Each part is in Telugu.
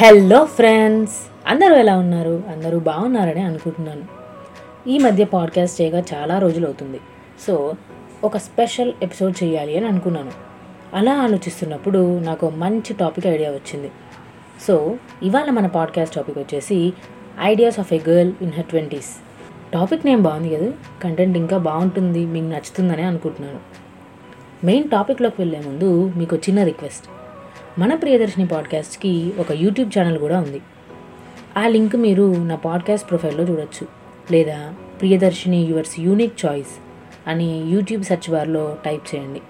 హలో ఫ్రెండ్స్, అందరూ ఎలా ఉన్నారు? అందరూ బాగున్నారని అనుకుంటున్నాను. ఈ మధ్య పాడ్కాస్ట్ చేయగా చాలా రోజులు అవుతుంది. సో ఒక స్పెషల్ ఎపిసోడ్ చేయాలి అని అనుకున్నాను. అలా ఆలోచిస్తున్నప్పుడు నాకు మంచి టాపిక్ ఐడియా వచ్చింది. సో ఇవాళ మన పాడ్కాస్ట్ టాపిక్ వచ్చేసి ideas of a girl in her 20s. Topic name బాగుంది కదా, కంటెంట్ ఇంకా బాగుంటుంది, మీకు నచ్చుతుందని అనుకుంటున్నాను. మెయిన్ టాపిక్లోకి వెళ్ళే ముందు మీకు చిన్న రిక్వెస్ట్. మన ప్రియదర్శిని పాడ్కాస్ట్కి ఒక యూట్యూబ్ ఛానల్ కూడా ఉంది. ఆ లింక్ మీరు నా పాడ్కాస్ట్ ప్రొఫైల్లో చూడొచ్చు, లేదా ప్రియదర్శిని యువర్స్ యూనిక్ చాయిస్ అని యూట్యూబ్ సెర్చ్ బార్లో టైప్ చేయండి.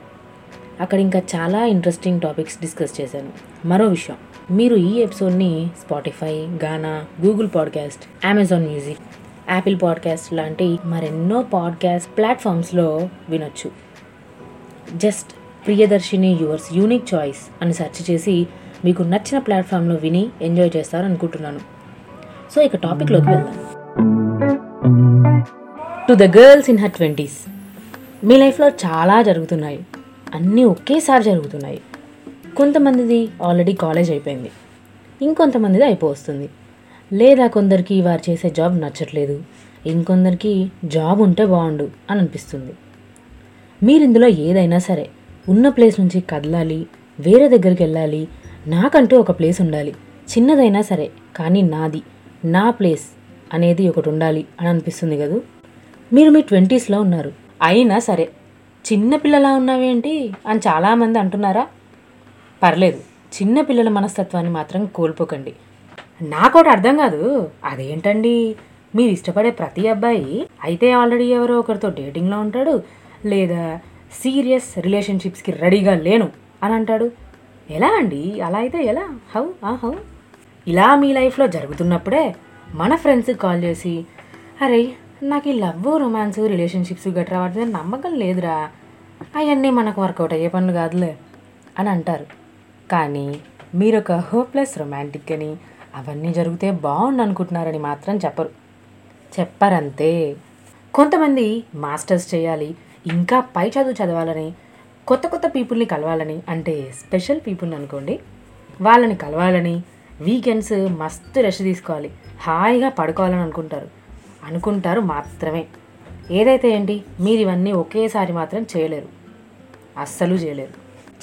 అక్కడ ఇంకా చాలా ఇంట్రెస్టింగ్ టాపిక్స్ డిస్కస్ చేశాను. మరో విషయం, మీరు ఈ ఎపిసోడ్ని Spotify, Gaana, Google podcast, Amazon music, Apple podcast లాంటి మరెన్నో పాడ్కాస్ట్ ప్లాట్ఫామ్స్లో వినొచ్చు. Just Priyadarshini yours unique choice అని సెర్చ్ చేసి మీకు నచ్చిన ప్లాట్ఫామ్లో విని ఎంజాయ్ చేస్తారనుకుంటున్నాను. సో ఇక టాపిక్లోకి వెళ్దాం. To the girls in her 20s. మీ లైఫ్లో చాలా జరుగుతున్నాయి, అన్నీ ఒకేసారి జరుగుతున్నాయి. కొంతమందిది ఆల్రెడీ కాలేజ్ అయిపోయింది, ఇంకొంతమందిది అయిపోతుంది, లేదా కొందరికి వారు చేసే జాబ్ నచ్చట్లేదు, ఇంకొందరికి జాబ్ ఉంటే బాగుండు అని అనిపిస్తుంది. మీరిందులో ఏదైనా సరే, ఉన్న ప్లేస్ నుంచి కదలాలి, వేరే దగ్గరికి వెళ్ళాలి, నాకంటూ ఒక ప్లేస్ ఉండాలి, చిన్నదైనా సరే కానీ నాది, నా ప్లేస్ అనేది ఒకటి ఉండాలి అని అనిపిస్తుంది కదా. మీరు మీ 20sలో ఉన్నారు, అయినా సరే చిన్నపిల్లలా ఉన్నావేంటి అని చాలామంది అంటున్నారా? పర్లేదు, చిన్నపిల్లల మనస్తత్వాన్ని మాత్రం కోల్పోకండి. నాకోటి అర్థం కాదు, అదేంటండి మీరు ఇష్టపడే ప్రతి అబ్బాయి అయితే ఆల్రెడీ ఎవరో ఒకరితో డేటింగ్లో ఉంటాడు, లేదా సీరియస్ రిలేషన్షిప్స్కి రెడీగా లేను అని అంటాడు. ఎలా అండి, అలా అయితే ఎలా? హౌ ఇలా మీ లైఫ్లో జరుగుతున్నప్పుడే మన ఫ్రెండ్స్కి కాల్ చేసి, అరే నాకు ఈ లవ్, రొమాన్స్, రిలేషన్షిప్స్ గట్రా వాటి మీద నమ్మకం లేదురా, అవన్నీ మనకు వర్కౌట్ అయ్యే పనులు కాదులే అని అంటారు. కానీ మీరొక హోప్లెస్ రొమాంటిక్ అని, అవన్నీ జరిగితే బాగుండు అనుకుంటున్నారని మాత్రం చెప్పరంతే. కొంతమంది మాస్టర్స్ చేయాలి, ఇంకా పై చదువు చదవాలని, కొత్త కొత్త పీపుల్ని కలవాలని, అంటే స్పెషల్ పీపుల్ని అనుకోండి, వాళ్ళని కలవాలని, వీకెండ్స్ మస్తు రెస్ట్ తీసుకోవాలి, హాయిగా పడుకోవాలని అనుకుంటారు మాత్రమే. ఏదైతే ఏంటి, మీరు ఇవన్నీ ఒకేసారి మాత్రం చేయలేరు, అస్సలు చేయలేరు.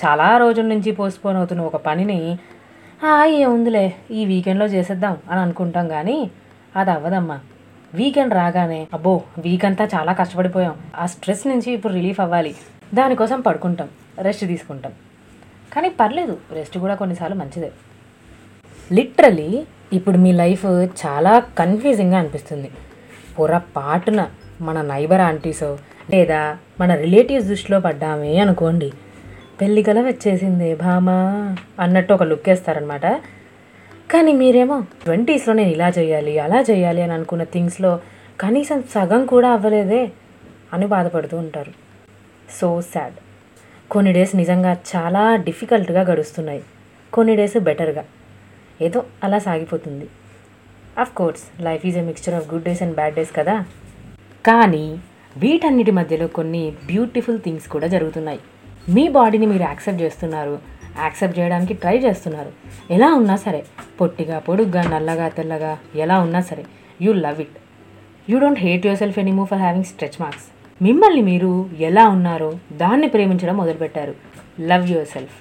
చాలా రోజుల నుంచి పోస్ట్పోన్ అవుతున్న ఒక పనిని ఏముందిలే ఈ వీకెండ్లో చేసేద్దాం అని అనుకుంటాం, కానీ అది అవ్వదమ్మా. వీకెండ్ రాగానే అబ్బో వీక్ అంతా చాలా కష్టపడిపోయాం, ఆ స్ట్రెస్ నుంచి ఇప్పుడు రిలీఫ్ అవ్వాలి, దానికోసం పడుకుంటాం, రెస్ట్ తీసుకుంటాం. కానీ పర్లేదు, రెస్ట్ కూడా కొన్నిసార్లు మంచిదే. లిటరలీ ఇప్పుడు మీ లైఫ్ చాలా కన్ఫ్యూజింగ్గా అనిపిస్తుంది. పొరపాటున మన నైబర్ ఆంటీసో లేదా మన రిలేటివ్స్ దృష్టిలో పడ్డామే అనుకోండి, పెళ్ళికల వచ్చేసిందే భామా అన్నట్టు ఒక లుక్ వేస్తారనమాట. కానీ మీరేమో 20sలో నేను ఇలా చేయాలి, అలా చేయాలి అని అనుకున్న థింగ్స్లో కనీసం సగం కూడా అవ్వలేదే అని బాధపడుతూ ఉంటారు. So sad. కొన్ని డేస్ నిజంగా చాలా డిఫికల్ట్గా గడుస్తున్నాయి, కొన్ని డేస్ బెటర్గా, ఏదో అలా సాగిపోతుంది. Of course life is a mixture of good days and bad days కదా. కానీ వీటన్నిటి మధ్యలో కొన్ని బ్యూటిఫుల్ థింగ్స్ కూడా జరుగుతున్నాయి. మీ బాడీని మీరు యాక్సెప్ట్ చేయడానికి ట్రై చేస్తున్నారు. ఎలా ఉన్నా సరే, పొట్టిగా, పొడుగ్గా, నల్లగా, తెల్లగా, ఎలా ఉన్నా సరే you love it. You don't hate your self anymore for having stretch marks. మిమ్మల్ని మీరు ఎలా ఉన్నారో దాన్ని ప్రేమించడం మొదలుపెట్టారు. Love your self.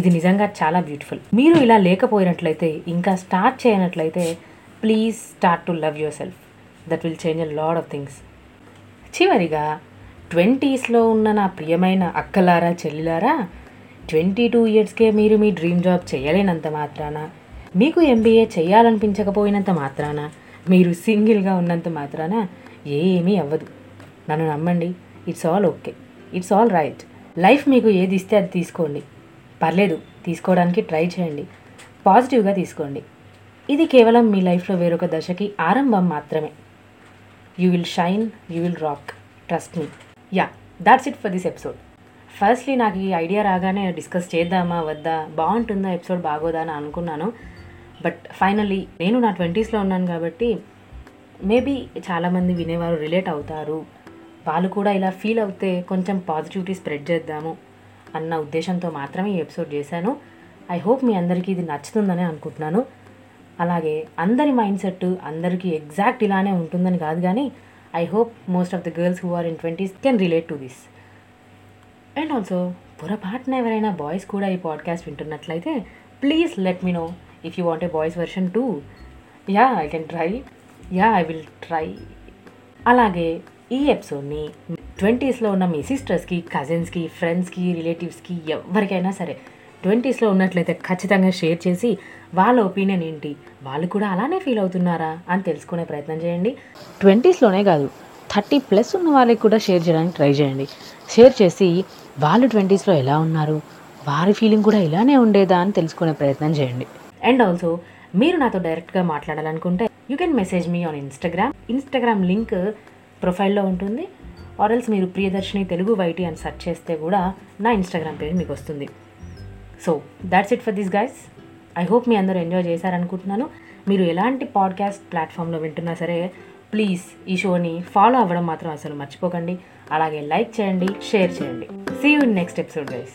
ఇది నిజంగా చాలా బ్యూటిఫుల్. మీరు ఇలా లేకపోయినట్లయితే, ఇంకా స్టార్ట్ చేయనట్లయితే, please start to love your self. That will change a lot of things. చివరిగా, 20sలో ఉన్న నా ప్రియమైన అక్కలారా, చెల్లిలారా, 22 ఇయర్స్కే మీరు మీ డ్రీమ్ జాబ్ చేయలేనంత మాత్రాన, మీకు MBA చేయాలనిపించకపోయినంత మాత్రాన, మీరు సింగిల్గా ఉన్నంత మాత్రాన ఏమీ అవ్వదు. నన్ను నమ్మండి, it's all okay, it's all right. Life మీకు ఏది ఇస్తే అది తీసుకోండి, పర్లేదు, తీసుకోవడానికి ట్రై చేయండి, పాజిటివ్గా తీసుకోండి. ఇది కేవలం మీ లైఫ్లో వేరొక దశకి ఆరంభం మాత్రమే. You will shine, you will rock, trust me. Yeah, that's it for this episode. Firstly నాకు ఈ ఐడియా రాగానే డిస్కస్ చేద్దామా వద్దా, బాగుంటుందా ఎపిసోడ్, బాగోదా అని అనుకున్నాను. బట్ ఫైనల్లీ నేను నా 20sలో ఉన్నాను కాబట్టి మేబీ చాలామంది వినేవారు రిలేట్ అవుతారు, వాళ్ళు కూడా ఇలా ఫీల్ అవుతే కొంచెం పాజిటివిటీ స్ప్రెడ్ చేద్దాము అన్న ఉద్దేశంతో మాత్రమే ఈ ఎపిసోడ్ చేశాను. ఐ హోప్ మీ అందరికీ ఇది నచ్చుతుందని అనుకుంటున్నాను. అలాగే అందరి మైండ్ సెట్ అందరికీ ఎగ్జాక్ట్ ఇలానే ఉంటుందని కాదు, కానీ I hope most of the girls who are in 20s can relate to this. And also పొరపాటున ఎవరైనా బాయ్స్ కూడా ఈ పాడ్కాస్ట్ వింటున్నట్లయితే please let me know if you want a boys version too. I will try. అలాగే ఈ ఎపిసోడ్ని 20sలో ఉన్న మీ సిస్టర్స్కి, కజిన్స్కి, ఫ్రెండ్స్కి, రిలేటివ్స్కి ఎవరికైనా సరే 20sలో ఉన్నట్లయితే ఖచ్చితంగా షేర్ చేసి వాళ్ళ ఒపీనియన్ ఏంటి, వాళ్ళు కూడా అలానే ఫీల్ అవుతున్నారా అని తెలుసుకునే ప్రయత్నం చేయండి. 20sలోనే కాదు, 30+ ఉన్న వాళ్ళకి కూడా షేర్ చేయడానికి ట్రై చేయండి. షేర్ చేసి వాళ్ళు 20sలో ఎలా ఉన్నారు, వారి ఫీలింగ్ కూడా ఇలానే ఉండేదా అని తెలుసుకునే ప్రయత్నం చేయండి. అండ్ ఆల్సో మీరు నాతో డైరెక్ట్గా మాట్లాడాలనుకుంటే you can message me on Instagram link ప్రొఫైల్లో ఉంటుంది. ఆర్ ఎల్స్ మీరు ప్రియదర్శిని తెలుగు వైటి అని సెర్చ్ చేస్తే కూడా నా ఇన్స్టాగ్రామ్ పేజ్ మీకు వస్తుంది. So that's it for this guys. I hope మీ అందరూ ఎంజాయ్ చేశారనుకుంటున్నాను. మీరు ఎలాంటి పాడ్కాస్ట్ ప్లాట్ఫామ్లో వింటున్నా సరే ప్లీజ్ ఈ షోని ఫాలో అవ్వడం మాత్రం అసలు మర్చిపోకండి. అలాగే లైక్ చేయండి, షేర్ చేయండి. See you in next episode guys.